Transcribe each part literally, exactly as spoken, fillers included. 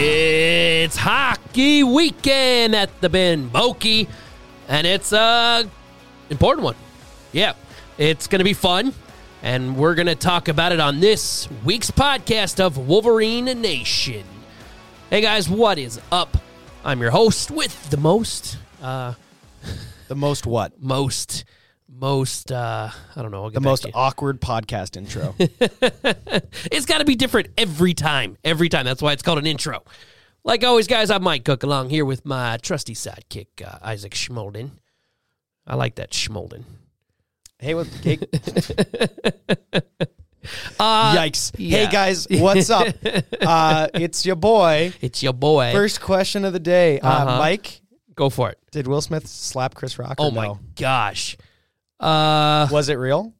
It's hockey weekend at the Ben Boeke, and it's a important one. Yeah, it's going to be fun, and we're going to talk about it on this week's podcast of Wolverine Nation. Hey guys, what is up? I'm your host with the most. Uh, the most what? Most. Most, uh, I don't know. I'll get the most awkward podcast intro. It's got to be different every time. Every time. That's why it's called an intro. Like always, guys, I'm Mike Cook along here with my trusty sidekick, uh, Isaac Schmolden. I like that Schmolden. Hey, what's hey. uh, Yikes. Yeah. Hey, guys, what's up? uh, it's your boy. It's your boy. First question of the day. Uh-huh. Uh, Mike. Go for it. Did Will Smith slap Chris Rock? Oh, no? My gosh. Uh, was it real?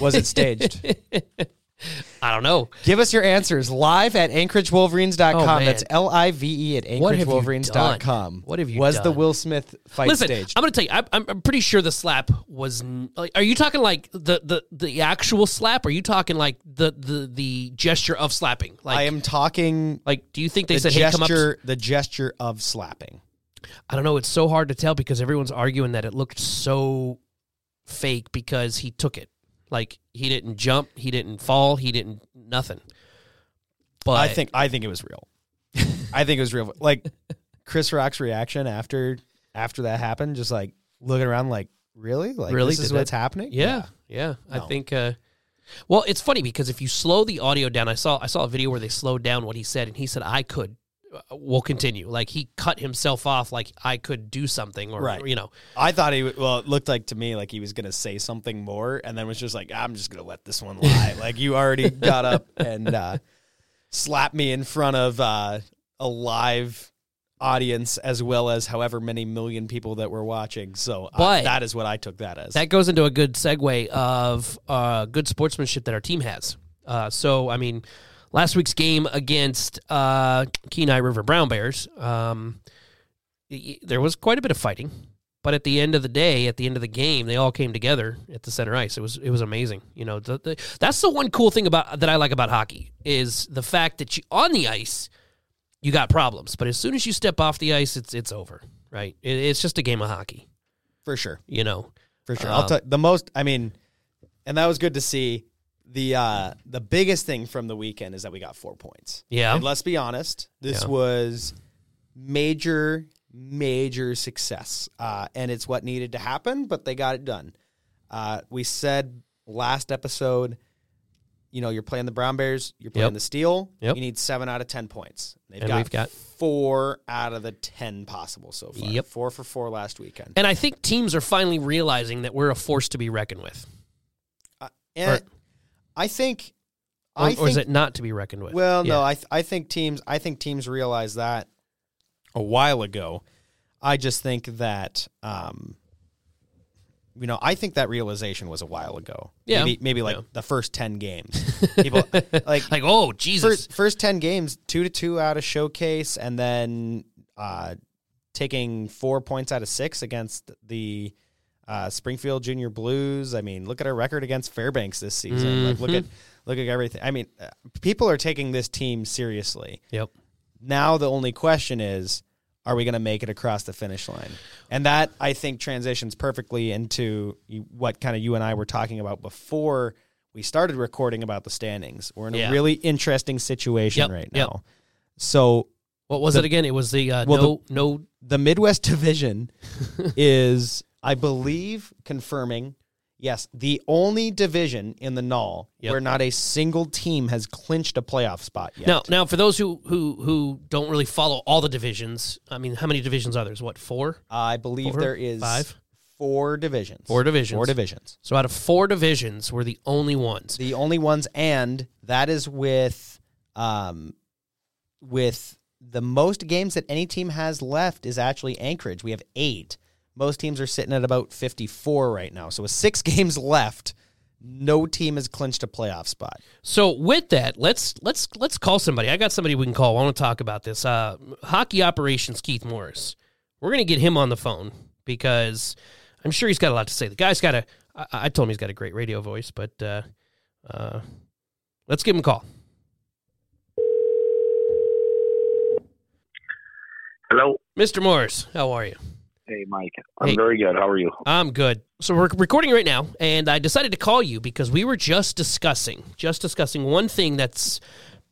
Was it staged? I don't know. Give us your answers live at Anchorage Wolverines dot com. Oh, that's L I V E at Anchorage Wolverines dot com. What have you was done? Was the Will Smith fight Listen, staged? I'm going to tell you, I'm, I'm pretty sure the slap was... Like, are you talking like the, the, the actual slap? Or are you talking like the, the, the gesture of slapping? Like I am talking... Like, do you think they the said, gesture, hey, come up... The gesture of slapping. I don't know. It's so hard to tell because everyone's arguing that it looked so... fake because he took it. Like he didn't jump, he didn't fall, he didn't nothing. But I think I think it was real. I think it was real. Like Chris Rock's reaction after after that happened, just like looking around like, really? Like really? This is what's happening? Yeah. Yeah. yeah. No. I think uh well, it's funny because if you slow the audio down, I saw I saw a video where they slowed down what he said and he said I could we'll continue. Like he cut himself off. Like I could do something, or right. you know. I thought he. Would, well, it looked like to me like he was going to say something more, and then was just like, "I'm just going to let this one lie." Like you already got up and uh, slapped me in front of uh, a live audience, as well as however many million people that were watching. So uh, that is what I took that as. That goes into a good segue of uh, good sportsmanship that our team has. Uh, so I mean. Last week's game against uh, Kenai River Brown Bears, um, there was quite a bit of fighting, but at the end of the day, at the end of the game, they all came together at the center ice. It was it was amazing. You know, the, the, that's the one cool thing about that I like about hockey is the fact that you, on the ice, you got problems, but as soon as you step off the ice, it's it's over, right? It, it's just a game of hockey, for sure. You know, for sure. Um, I'll t- the most. I mean, and that was good to see. The uh, the biggest thing from the weekend is that we got four points. Yeah. And let's be honest, this yeah. was major, major success. Uh, and it's what needed to happen, but they got it done. Uh, we said last episode, you know, you're playing the Brown Bears, you're playing yep. the Steel, yep. you need seven out of ten points. They've and got, we've got four out of the ten possible so far. Yep. Four for four last weekend. And I think teams are finally realizing that we're a force to be reckoned with. Uh, and... Or- I think, or, I think, or is it not to be reckoned with? Well, yeah. no, I th- I think teams I think teams realized that a while ago. I just think that, um, you know, I think that realization was a while ago. Yeah, maybe, maybe like yeah. the first ten games, people like like oh Jesus, first, first ten games, two to two out of showcase, and then uh, taking four points out of six against the. Uh, Springfield Junior Blues. I mean, look at our record against Fairbanks this season. Mm-hmm. Like, look at look at everything. I mean, uh, people are taking this team seriously. Yep. Now the only question is, are we going to make it across the finish line? And that I think transitions perfectly into what kind of you and I were talking about before we started recording about the standings. We're in yeah. a really interesting situation yep. right now. Yep. So, what was the, it again? It was the uh, well, no the, no the Midwest Division is. I believe, confirming, yes, the only division in the N A L yep. where not a single team has clinched a playoff spot yet. Now, now for those who, who, who don't really follow all the divisions, I mean, how many divisions are there? Is what, four? I believe four? there is Five? four divisions. Four divisions. Four divisions. So out of four divisions, we're the only ones. The only ones, and that is with um, with the most games that any team has left is actually Anchorage. We have eight. Most teams are sitting at about fifty-four right now. So with six games left, no team has clinched a playoff spot. So with that, let's let's let's call somebody. I got somebody we can call. I want to talk about this. Uh, hockey operations, Keith Morris. We're going to get him on the phone because I'm sure he's got a lot to say. The guy's got a I, I told him he's got a great radio voice, but uh, uh, let's give him a call. Hello. Mister Morris, how are you? Hey, Mike. I'm hey. very good. How are you? I'm good. So we're recording right now, and I decided to call you because we were just discussing, just discussing one thing that's,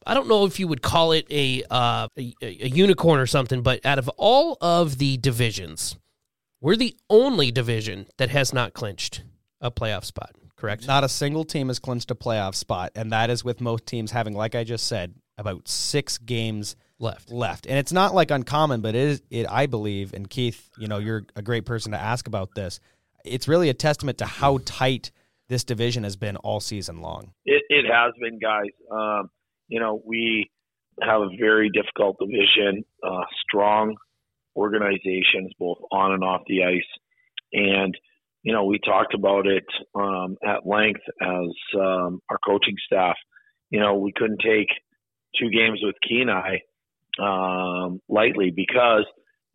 I don't know if you would call it a, uh, a, a unicorn or something, but out of all of the divisions, we're the only division that has not clinched a playoff spot, correct? Not a single team has clinched a playoff spot, and that is with most teams having, like I just said, about six games left. Left. And it's not like uncommon, but it is, it, I believe, and Keith, you know, you're a great person to ask about this. It's really a testament to how tight this division has been all season long. It, it has been, guys. Um, you know, we have a very difficult division, uh, strong organizations, both on and off the ice. And, you know, we talked about it um, at length as um, our coaching staff. You know, we couldn't take two games with Kenai um, lightly because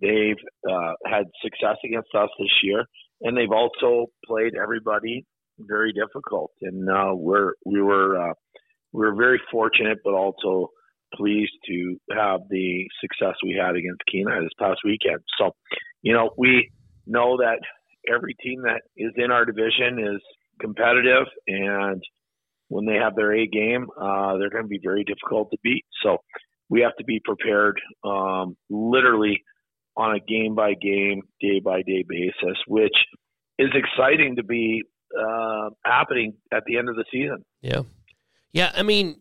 they've uh, had success against us this year, and they've also played everybody very difficult. And uh, we're we were uh, we were very fortunate, but also pleased to have the success we had against Kenai this past weekend. So, you know, we know that every team that is in our division is competitive, and when they have their A game, uh, they're going to be very difficult to beat. So we have to be prepared um, literally on a game-by-game, day-by-day basis, which is exciting to be uh, happening at the end of the season. Yeah. Yeah, I mean,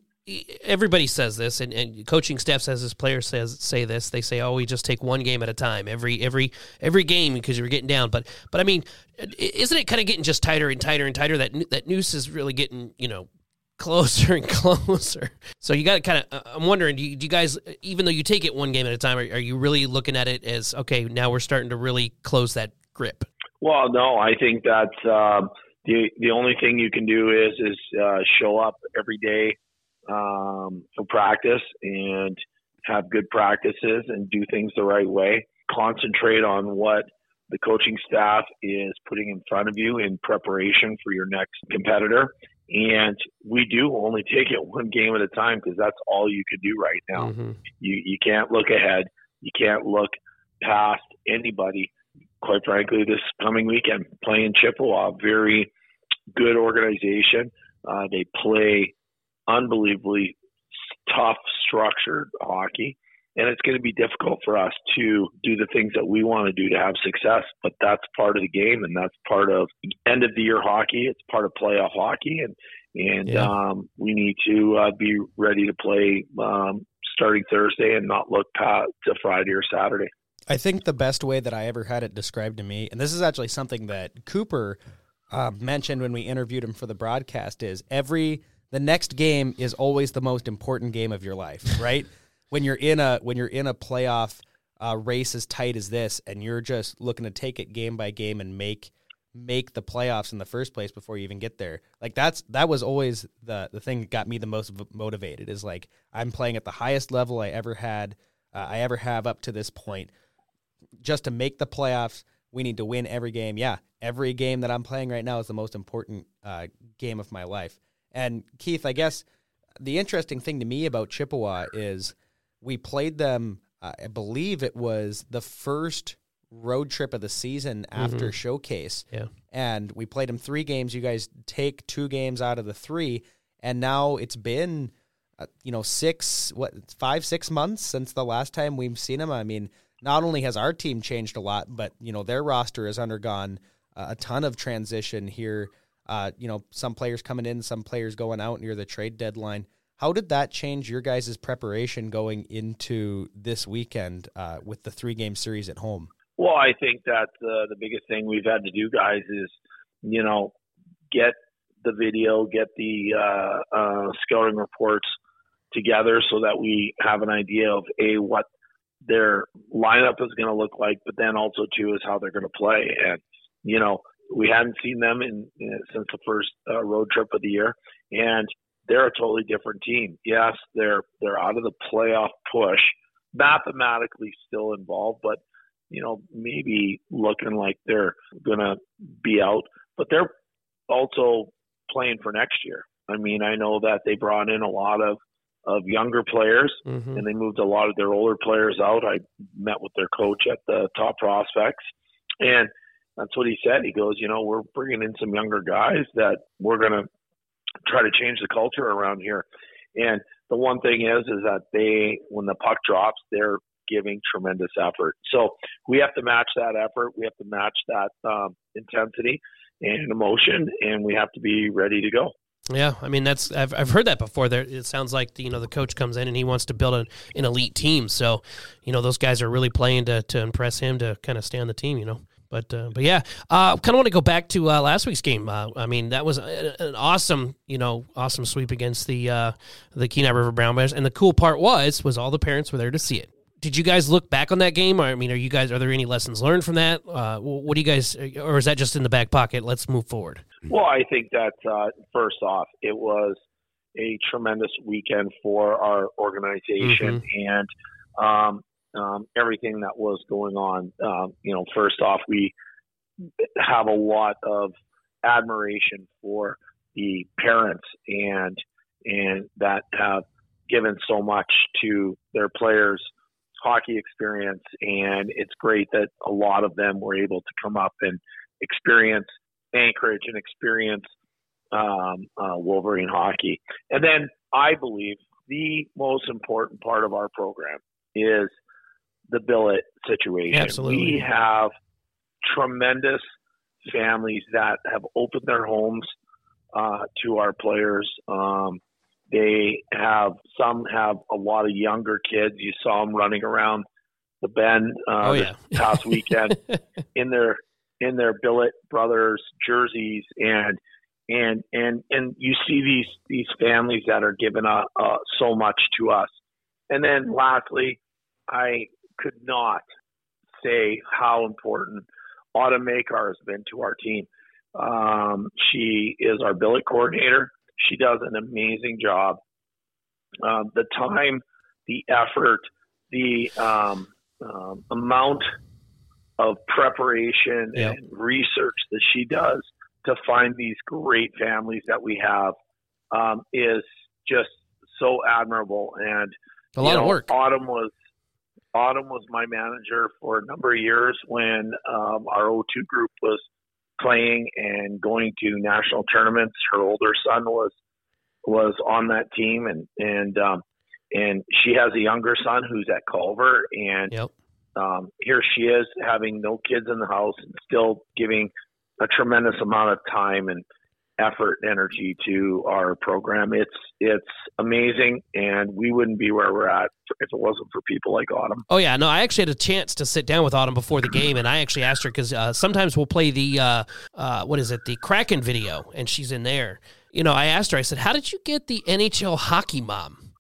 everybody says this, and, and coaching staff says this, players says, say this. They say, oh, we just take one game at a time, every every every game because you're getting down. But, but I mean, isn't it kind of getting just tighter and tighter and tighter? That, that noose is really getting, you know, closer and closer. So you got to kind of, I'm wondering, do you, do you guys, even though you take it one game at a time, are, are you really looking at it as, okay, now we're starting to really close that grip? Well, no, I think that's um, the the only thing you can do is is uh, show up every day um, for practice and have good practices and do things the right way. Concentrate on what the coaching staff is putting in front of you in preparation for your next competitor. And we do only take it one game at a time because that's all you could do right now. Mm-hmm. You you can't look ahead. You can't look past anybody. Quite frankly, this coming weekend, playing Chippewa, very good organization. Uh, they play unbelievably tough, structured hockey. And it's going to be difficult for us to do the things that we want to do to have success, but that's part of the game, and that's part of end of the year hockey. It's part of playoff hockey, and and yeah. um, we need to uh, be ready to play um, starting Thursday and not look past to Friday or Saturday. I think the best way that I ever had it described to me, and this is actually something that Cooper uh, mentioned when we interviewed him for the broadcast, is every the next game is always the most important game of your life, right? When you're in a when you're in a playoff uh, race as tight as this, and you're just looking to take it game by game and make make the playoffs in the first place before you even get there, like that's that was always the the thing that got me the most motivated. Is like I'm playing at the highest level I ever had, uh, I ever have up to this point. Just to make the playoffs, we need to win every game. Yeah, every game that I'm playing right now is the most important uh, game of my life. And Keith, I guess the interesting thing to me about Chippewa is. We played them, uh, I believe it was the first road trip of the season after mm-hmm. Showcase. Yeah. And we played them three games. You guys take two games out of the three. And now it's been, uh, you know, six, what, five, six months since the last time we've seen them. I mean, not only has our team changed a lot, but, you know, their roster has undergone uh, a ton of transition here. Uh, you know, some players coming in, some players going out near the trade deadline. How did that change your guys' preparation going into this weekend uh, with the three-game series at home? Well, I think that uh, the biggest thing we've had to do, guys, is, you know, get the video, get the uh, uh, scouting reports together so that we have an idea of, A, what their lineup is going to look like, but then also, too, is how they're going to play. And, you know, we hadn't seen them in, in since the first uh, road trip of the year. And they're a totally different team. Yes, they're they're out of the playoff push, mathematically still involved, but you know maybe looking like they're gonna be out. But they're also playing for next year. I mean, I know that they brought in a lot of of younger players, mm-hmm. and they moved a lot of their older players out. I met with their coach at the Top Prospects, and that's what he said. He goes, you know, we're bringing in some younger guys that we're going to try to change the culture around here. And the one thing is, is that they, when the puck drops, they're giving tremendous effort. So we have to match that effort. We have to match that um, intensity and emotion, and we have to be ready to go. Yeah, I mean, that's I've I've heard that before. There, it sounds like the, you know, the coach comes in and he wants to build an, an elite team. So, you know, those guys are really playing to to impress him to kind of stay on the team, you know. But uh, but yeah, I uh, kind of want to go back to uh, last week's game. Uh, I mean, that was an awesome, you know, awesome sweep against the uh, the Kenai River Brown Bears. And the cool part was was all the parents were there to see it. Did you guys look back on that game? Or, I mean, are you guys are there any lessons learned from that? Uh, what do you guys, or is that just in the back pocket? Let's move forward. Well, I think that uh, first off, it was a tremendous weekend for our organization, mm-hmm. and. Um, Um, everything that was going on. Um, you know, first off, we have a lot of admiration for the parents and and that have given so much to their players' hockey experience. And it's great that a lot of them were able to come up and experience Anchorage and experience um, uh, Wolverine hockey. And then I believe the most important part of our program is the billet situation. Absolutely. We have tremendous families that have opened their homes uh, to our players. Um, they have, some have a lot of younger kids. You saw them running around the bend uh, oh, yeah. this past weekend in their, in their billet brothers jerseys. And, and, and, and you see these, these families that are giving uh, uh, so much to us. And then lastly, I, could not say how important Autumn Makar has been to our team. Um, she is our billet coordinator. She does an amazing job. Um, the time, the effort, the um, um, amount of preparation yeah. and research that she does to find these great families that we have um, is just so admirable. And a lot you know, of work. Autumn was. Autumn was my manager for a number of years when um, our O two group was playing and going to national tournaments. Her older son was was on that team, and and um, and she has a younger son who's at Culver. And yep. um, here she is having no kids in the house and still giving a tremendous amount of time and effort, energy to our program. It's it's amazing, and we wouldn't be where we're at if it wasn't for people like Autumn. Oh yeah, no, I actually had a chance to sit down with Autumn before the game, and I actually asked her because uh, sometimes we'll play the uh, uh, what is it, the Kraken video, and she's in there. You know, I asked her, I said, "How did you get the N H L Hockey Mom?"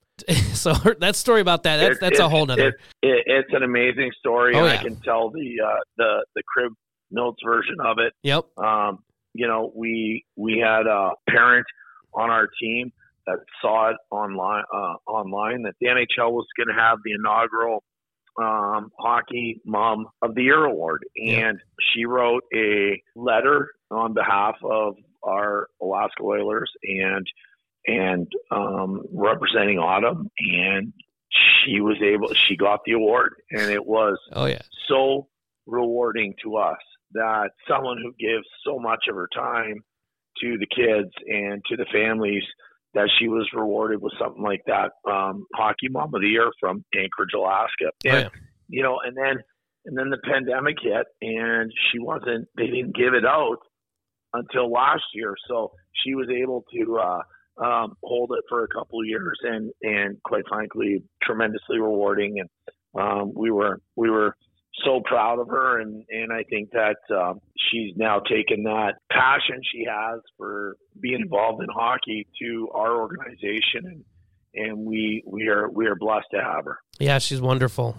so her, that story about that that's, it, that's it, a whole nother. It, it, it's an amazing story. Oh, and yeah. I can tell the uh, the the crib notes version of it. Yep. Um, You know, we we had a parent on our team that saw it online uh, online that the N H L was going to have the inaugural um, Hockey Mom of the Year Award, and she wrote a letter on behalf of our Alaska Oilers and and um, representing Autumn, and she was able she got the award, and it was oh, yeah. so rewarding to us. That someone who gives so much of her time to the kids and to the families, that she was rewarded with something like that, um, Hockey Mom of the Year from Anchorage, Alaska. And, oh, yeah. you know, and then, and then the pandemic hit, and she wasn't, they didn't give it out until last year. So she was able to, uh, um, hold it for a couple of years, and, and quite frankly, tremendously rewarding. And, um, we were, we were, so proud of her, and, and I think that uh, she's now taken that passion she has for being involved in hockey to our organization, and and we we are we are blessed to have her. Yeah, she's wonderful.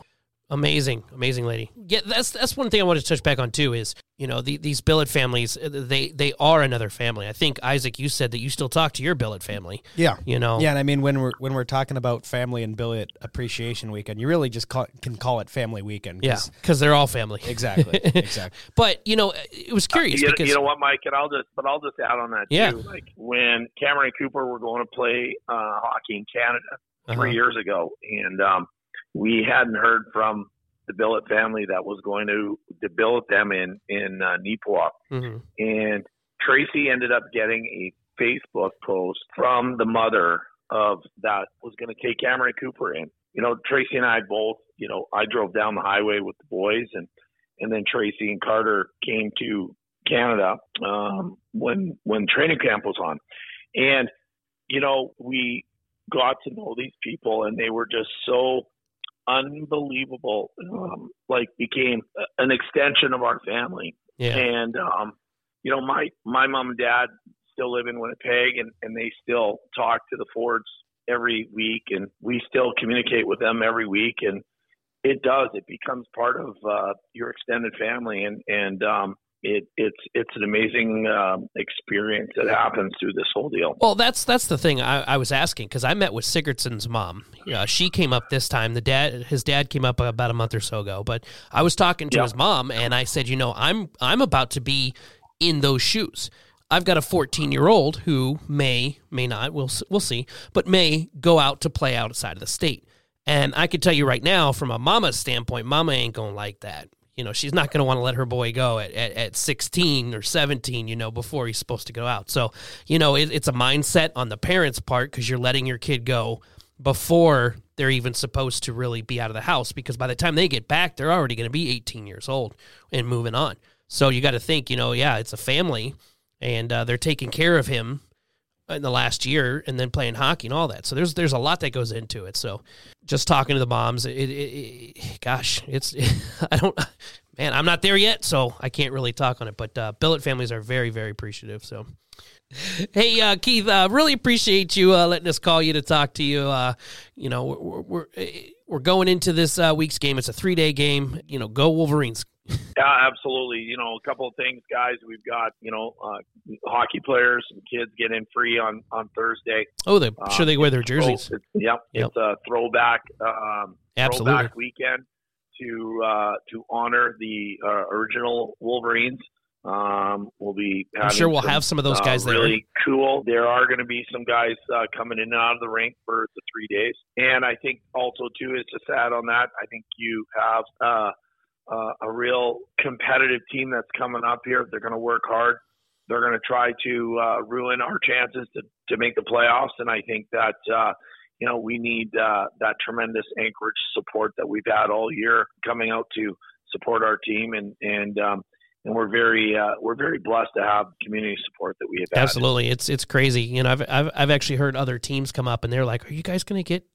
Amazing, amazing lady. Yeah, that's that's one thing I wanted to touch back on too is, you know, the, these billet families, they they are another family. I think, Isaac, you said that you still talk to your billet family. Yeah. You know. Yeah, and I mean, when we're when we're talking about family and billet appreciation weekend, you really just call, can call it family weekend. Cause, yeah, because they're all family. Exactly, exactly. But, you know, it was curious. Uh, you, because, you know what, Mike, and I'll just, but I'll just add on that yeah. too. Like when Cameron Cooper were going to play uh, hockey in Canada, three uh-huh. years ago. And um, we hadn't heard from the Billet family that was going to, to billet them in, in uh, Nipah. Mm-hmm. And Tracy ended up getting a Facebook post from the mother of that was going to take Cameron Cooper in. You know, Tracy and I both, you know, I drove down the highway with the boys, and, and then Tracy and Carter came to Canada um, when when training camp was on. And, you know, we got to know these people, and they were just so unbelievable, um, like became an extension of our family. Yeah. And, um, you know, my, my mom and dad still live in Winnipeg, and, and they still talk to the Fords every week, and we still communicate with them every week. And it does, it becomes part of uh, your extended family. And, and, um, It, it's it's an amazing uh, experience that happens through this whole deal. Well, that's that's the thing I, I was asking, because I met with Sigurdsson's mom. Uh, she came up this time. The dad, his dad, came up about a month or so ago. But I was talking to yeah. his mom, and I said, you know, I'm I'm about to be in those shoes. I've got a fourteen-year-old who may may not we'll we'll see, but may go out to play outside of the state. And I could tell you right now, from a mama's standpoint, mama ain't gonna like that. You know, she's not going to want to let her boy go at, at, at sixteen or seventeen, you know, before he's supposed to go out. So, you know, it, it's a mindset on the parents' part, because you're letting your kid go before they're even supposed to really be out of the house, because by the time they get back, they're already going to be eighteen years old and moving on. So you got to think, you know, yeah, it's a family, and uh, they're taking care of him in the last year, and then playing hockey and all that. So there's there's a lot that goes into it. So just talking to the moms, it, it, it gosh, it's it, I don't, man, I'm not there yet, so I can't really talk on it. But uh, Billet families are very, very appreciative. So hey, uh, Keith, uh, really appreciate you uh, letting us call you to talk to you. Uh, you know, we're we're, we're going into this uh, week's game. It's a three day game. You know, go Wolverines. Yeah, absolutely. You know, a couple of things, guys. We've got, you know, uh, hockey players and kids get in free on, on Thursday. Oh, they're um, sure they wear their jerseys. It's, yep, yep. It's a throwback, um, absolutely. throwback weekend to uh, to honor the uh, original Wolverines. Um, we'll be having I'm sure we'll some, have some of those guys uh, there. Really cool. There are going to be some guys uh, coming in and out of the rink for the three days. And I think also, too, is just to add on that, I think you have uh, – Uh, a real competitive team that's coming up here. They're going to work hard. They're going to try to uh, ruin our chances to, to make the playoffs. And I think that, uh, you know, we need uh, that tremendous Anchorage support that we've had all year coming out to support our team. And, and, um, and we're very, uh, we're very blessed to have community support that we have had. Absolutely. It's, it's crazy. You know, I've, I've, I've actually heard other teams come up and they're like, are you guys going to get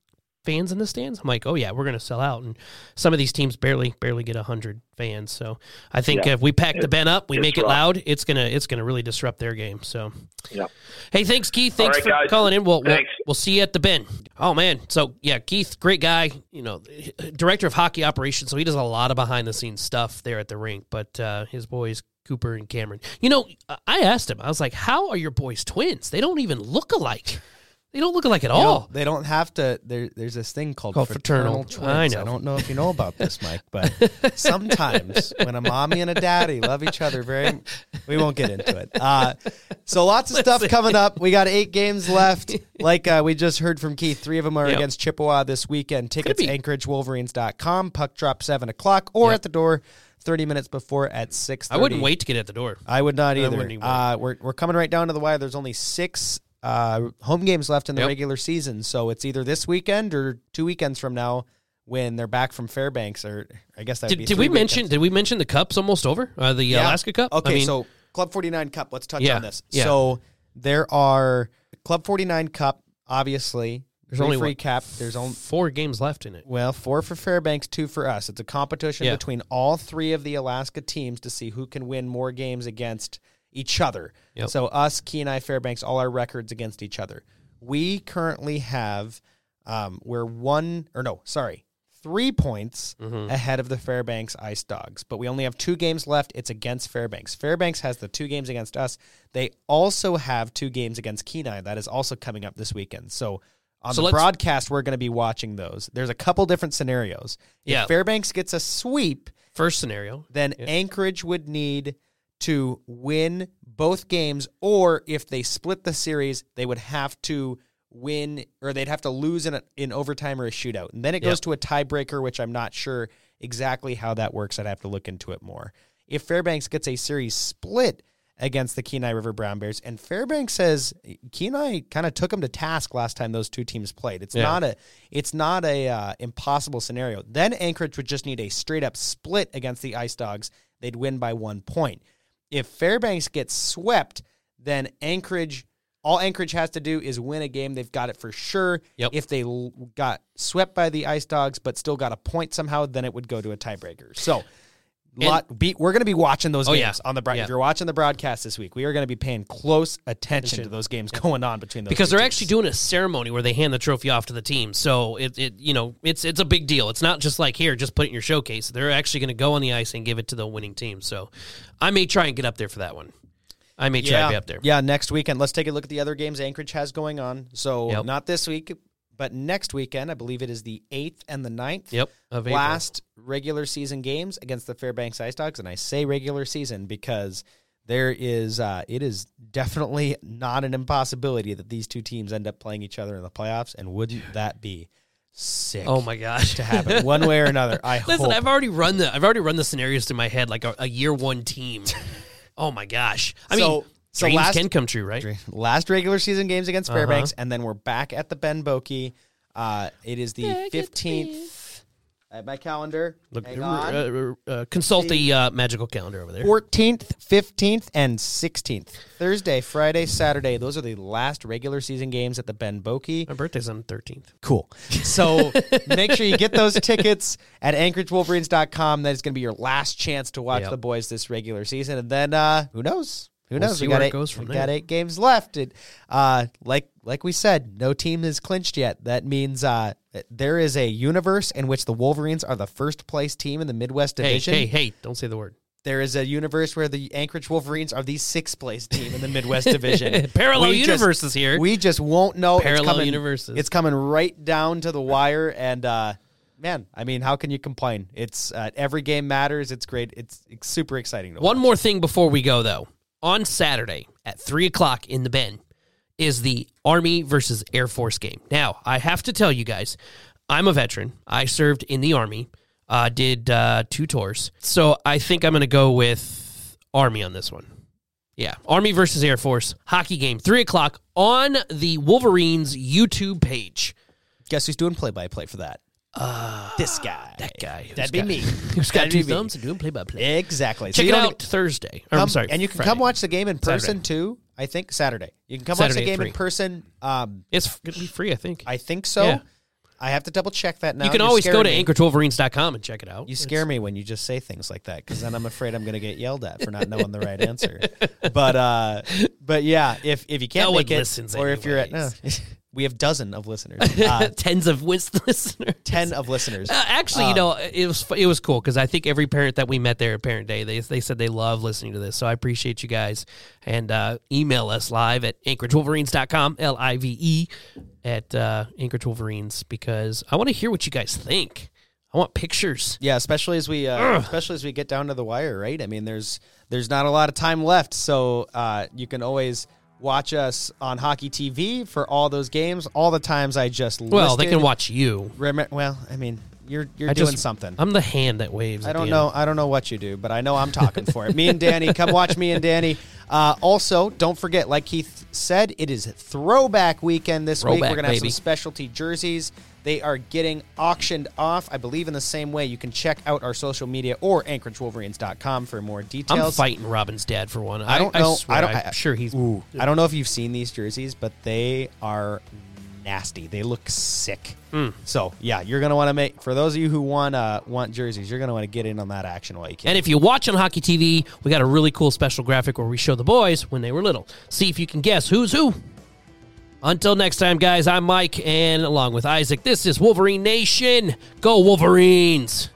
fans in the stands? I'm like, oh yeah, we're going to sell out. And some of these teams barely, barely get a hundred fans. So I think yeah. if we pack the Ben up, we make it loud, it's going to, it's going to really disrupt their game. So, yeah. Hey, thanks Keith. Thanks right, for guys. calling in. We'll, we'll, we'll see you at the Ben. Oh man. So yeah, Keith, great guy, you know, director of hockey operations. So he does a lot of behind the scenes stuff there at the rink, but uh, his boys, Cooper and Cameron, you know, I asked him, I was like, how are your boys twins? They don't even look alike. They don't look alike at you all. Know, they don't have to. There, there's this thing called, called fraternal, fraternal twins. I, know. I don't know if you know about this, Mike, but sometimes when a mommy and a daddy love each other, very, we won't get into it. Uh, so lots of stuff coming up. We got eight games left. Like uh, we just heard from Keith, three of them are yep. against Chippewa this weekend. Tickets, Anchorage Wolverines dot com. Puck drop seven o'clock or yep. at the door thirty minutes before at six thirty. I wouldn't wait to get at the door. I would not either. Even uh, we're, we're coming right down to the wire. There's only six Uh, home games left in the yep. regular season, so it's either this weekend or two weekends from now when they're back from Fairbanks. Or I guess that would did, be did we weekends. mention? Did we mention the cup's almost over? Uh, the yeah. Alaska Cup. Okay, I mean, so Club Forty Nine Cup. Let's touch yeah, on this. Yeah. So there are Club Forty Nine Cup. Obviously, there's only free cap. There's only four games left in it. Well, four for Fairbanks, two for us. It's a competition yeah. between all three of the Alaska teams to see who can win more games against each other. Yep. So us, Kenai, Fairbanks, all our records against each other. We currently have, um, we're one, or no, sorry, three points mm-hmm. ahead of the Fairbanks Ice Dogs, but we only have two games left. It's against Fairbanks. Fairbanks has the two games against us. They also have two games against Kenai. That is also coming up this weekend. So on so the broadcast, we're going to be watching those. There's a couple different scenarios. Yeah. If Fairbanks gets a sweep, first scenario, then yeah. Anchorage would need to win both games, or if they split the series, they would have to win, or they'd have to lose in a, in overtime or a shootout. And then it goes yep. to a tiebreaker, which I'm not sure exactly how that works. I'd have to look into it more. If Fairbanks gets a series split against the Kenai River Brown Bears, and Fairbanks says Kenai kind of took them to task last time those two teams played. It's yeah. not a it's not a uh, impossible scenario. Then Anchorage would just need a straight-up split against the Ice Dogs. They'd win by one point. If Fairbanks gets swept, then Anchorage, all Anchorage has to do is win a game. They've got it for sure. Yep. If they l- got swept by the Ice Dogs but still got a point somehow, then it would go to a tiebreaker. So... Lot, be, we're going to be watching those oh games yeah. on the broadcast. Yeah. If you're watching the broadcast this week, we are going to be paying close attention to those games yeah. going on between those because they're teams. Actually doing a ceremony where they hand the trophy off to the team. So it, it you know, it's it's a big deal. It's not just like here, just put it in your showcase. They're actually going to go on the ice and give it to the winning team. So I may try and get up there for that one. I may try yeah. to be up there. Yeah, next weekend. Let's take a look at the other games Anchorage has going on. So yep. not this week, but next weekend, I believe it is the eighth and the ninth. Yep. Of last regular season games against the Fairbanks Ice Dogs. And I say regular season because there is, uh, it is definitely not an impossibility that these two teams end up playing each other in the playoffs. And wouldn't that be sick? Oh my gosh. To happen one way or another. I Listen, hope. Listen, I've already run the, I've already run the scenarios through my head, like a, a year one team. Oh my gosh. I so, mean, So Dreams last, can come true, right? Last regular season games against uh-huh. Fairbanks, and then we're back at the Ben Boeke. Uh, it is the back fifteenth. I have my calendar. Look, Hang on. Uh, uh, consult the uh, magical calendar over there. fourteenth, fifteenth, and sixteenth. Thursday, Friday, Saturday. Those are the last regular season games at the Ben Boeke. My birthday's on the thirteenth. Cool. So make sure you get those tickets at Anchorage Wolverines dot com. That is going to be your last chance to watch yep. the boys this regular season. And then uh, who knows? Who knows? We'll we got eight, goes from we got eight games left. And, uh, like like we said, no team has clinched yet. That means uh, there is a universe in which the Wolverines are the first place team in the Midwest Division. Hey, hey, hey, don't say the word. There is a universe where the Anchorage Wolverines are the sixth place team in the Midwest Division. Parallel we universes just, here. We just won't know. Parallel it's coming, universes. It's coming right down to the wire. And, uh, man, I mean, how can you complain? It's uh, every game matters. It's great. It's, it's super exciting to One watch. More thing before we go, though. On Saturday at three o'clock in the Bend is the Army versus Air Force game. Now, I have to tell you guys, I'm a veteran. I served in the Army, uh, did uh, two tours. So I think I'm going to go with Army on this one. Yeah, Army versus Air Force, hockey game, three o'clock on the Wolverines' YouTube page. Guess who's doing play-by-play for that? Uh, this guy. That guy. That'd be got, me. Who's got two thumbs and doing play-by-play. Exactly. Check so it out be, Thursday. Or, come, I'm sorry. And you can Friday. Come watch the game in person, Saturday. Too, I think. Saturday. You can come Saturday watch the game in person. Um, it's going to be free, I think. I think so. Yeah. I have to double-check that now. You can you always go to Anchorage Wolverines dot com and check it out. You scare it's... me when you just say things like that, because then I'm afraid I'm going to get yelled at for not knowing the right answer. But, uh, but yeah, if, if you can't no make it, or anyways. If you're at... No. We have dozen of listeners, uh, tens of w- listeners, ten of listeners. Uh, actually, um, you know, it was it was cool because I think every parent that we met there at Parent Day, they they said they love listening to this. So I appreciate you guys, and uh, email us live at Anchorage Wolverines dot com, L I V E at uh, Anchorage Wolverines, because I want to hear what you guys think. I want pictures. Yeah, especially as we uh, especially as we get down to the wire, right? I mean, there's there's not a lot of time left, so uh, you can always. Watch us on Hockey T V for all those games, all the times I just listed. Well, they can watch you. Rem- well, I mean, you're you're I doing just, something. I'm the hand that waves. I don't know. End. I don't know what you do, but I know I'm talking for it. Me and Danny, come watch me and Danny. Uh, also, don't forget, like Keith said, it is Throwback Weekend this throwback, week. We're gonna have baby. Some specialty jerseys. They are getting auctioned off, I believe, in the same way. You can check out our social media or Anchorage Wolverines dot com for more details. I'm fighting Robin's dad for one. I, I don't know. I swear, I don't, I'm I, sure he's... Ooh, I don't know if you've seen these jerseys, but they are nasty. They look sick. Mm. So, yeah, you're going to want to make... For those of you who want uh, want jerseys, you're going to want to get in on that action while you can. And if you watch on Hockey T V, we got a really cool special graphic where we show the boys when they were little. See if you can guess who's who. Until next time, guys, I'm Mike, and along with Isaac, this is Wolverine Nation. Go Wolverines!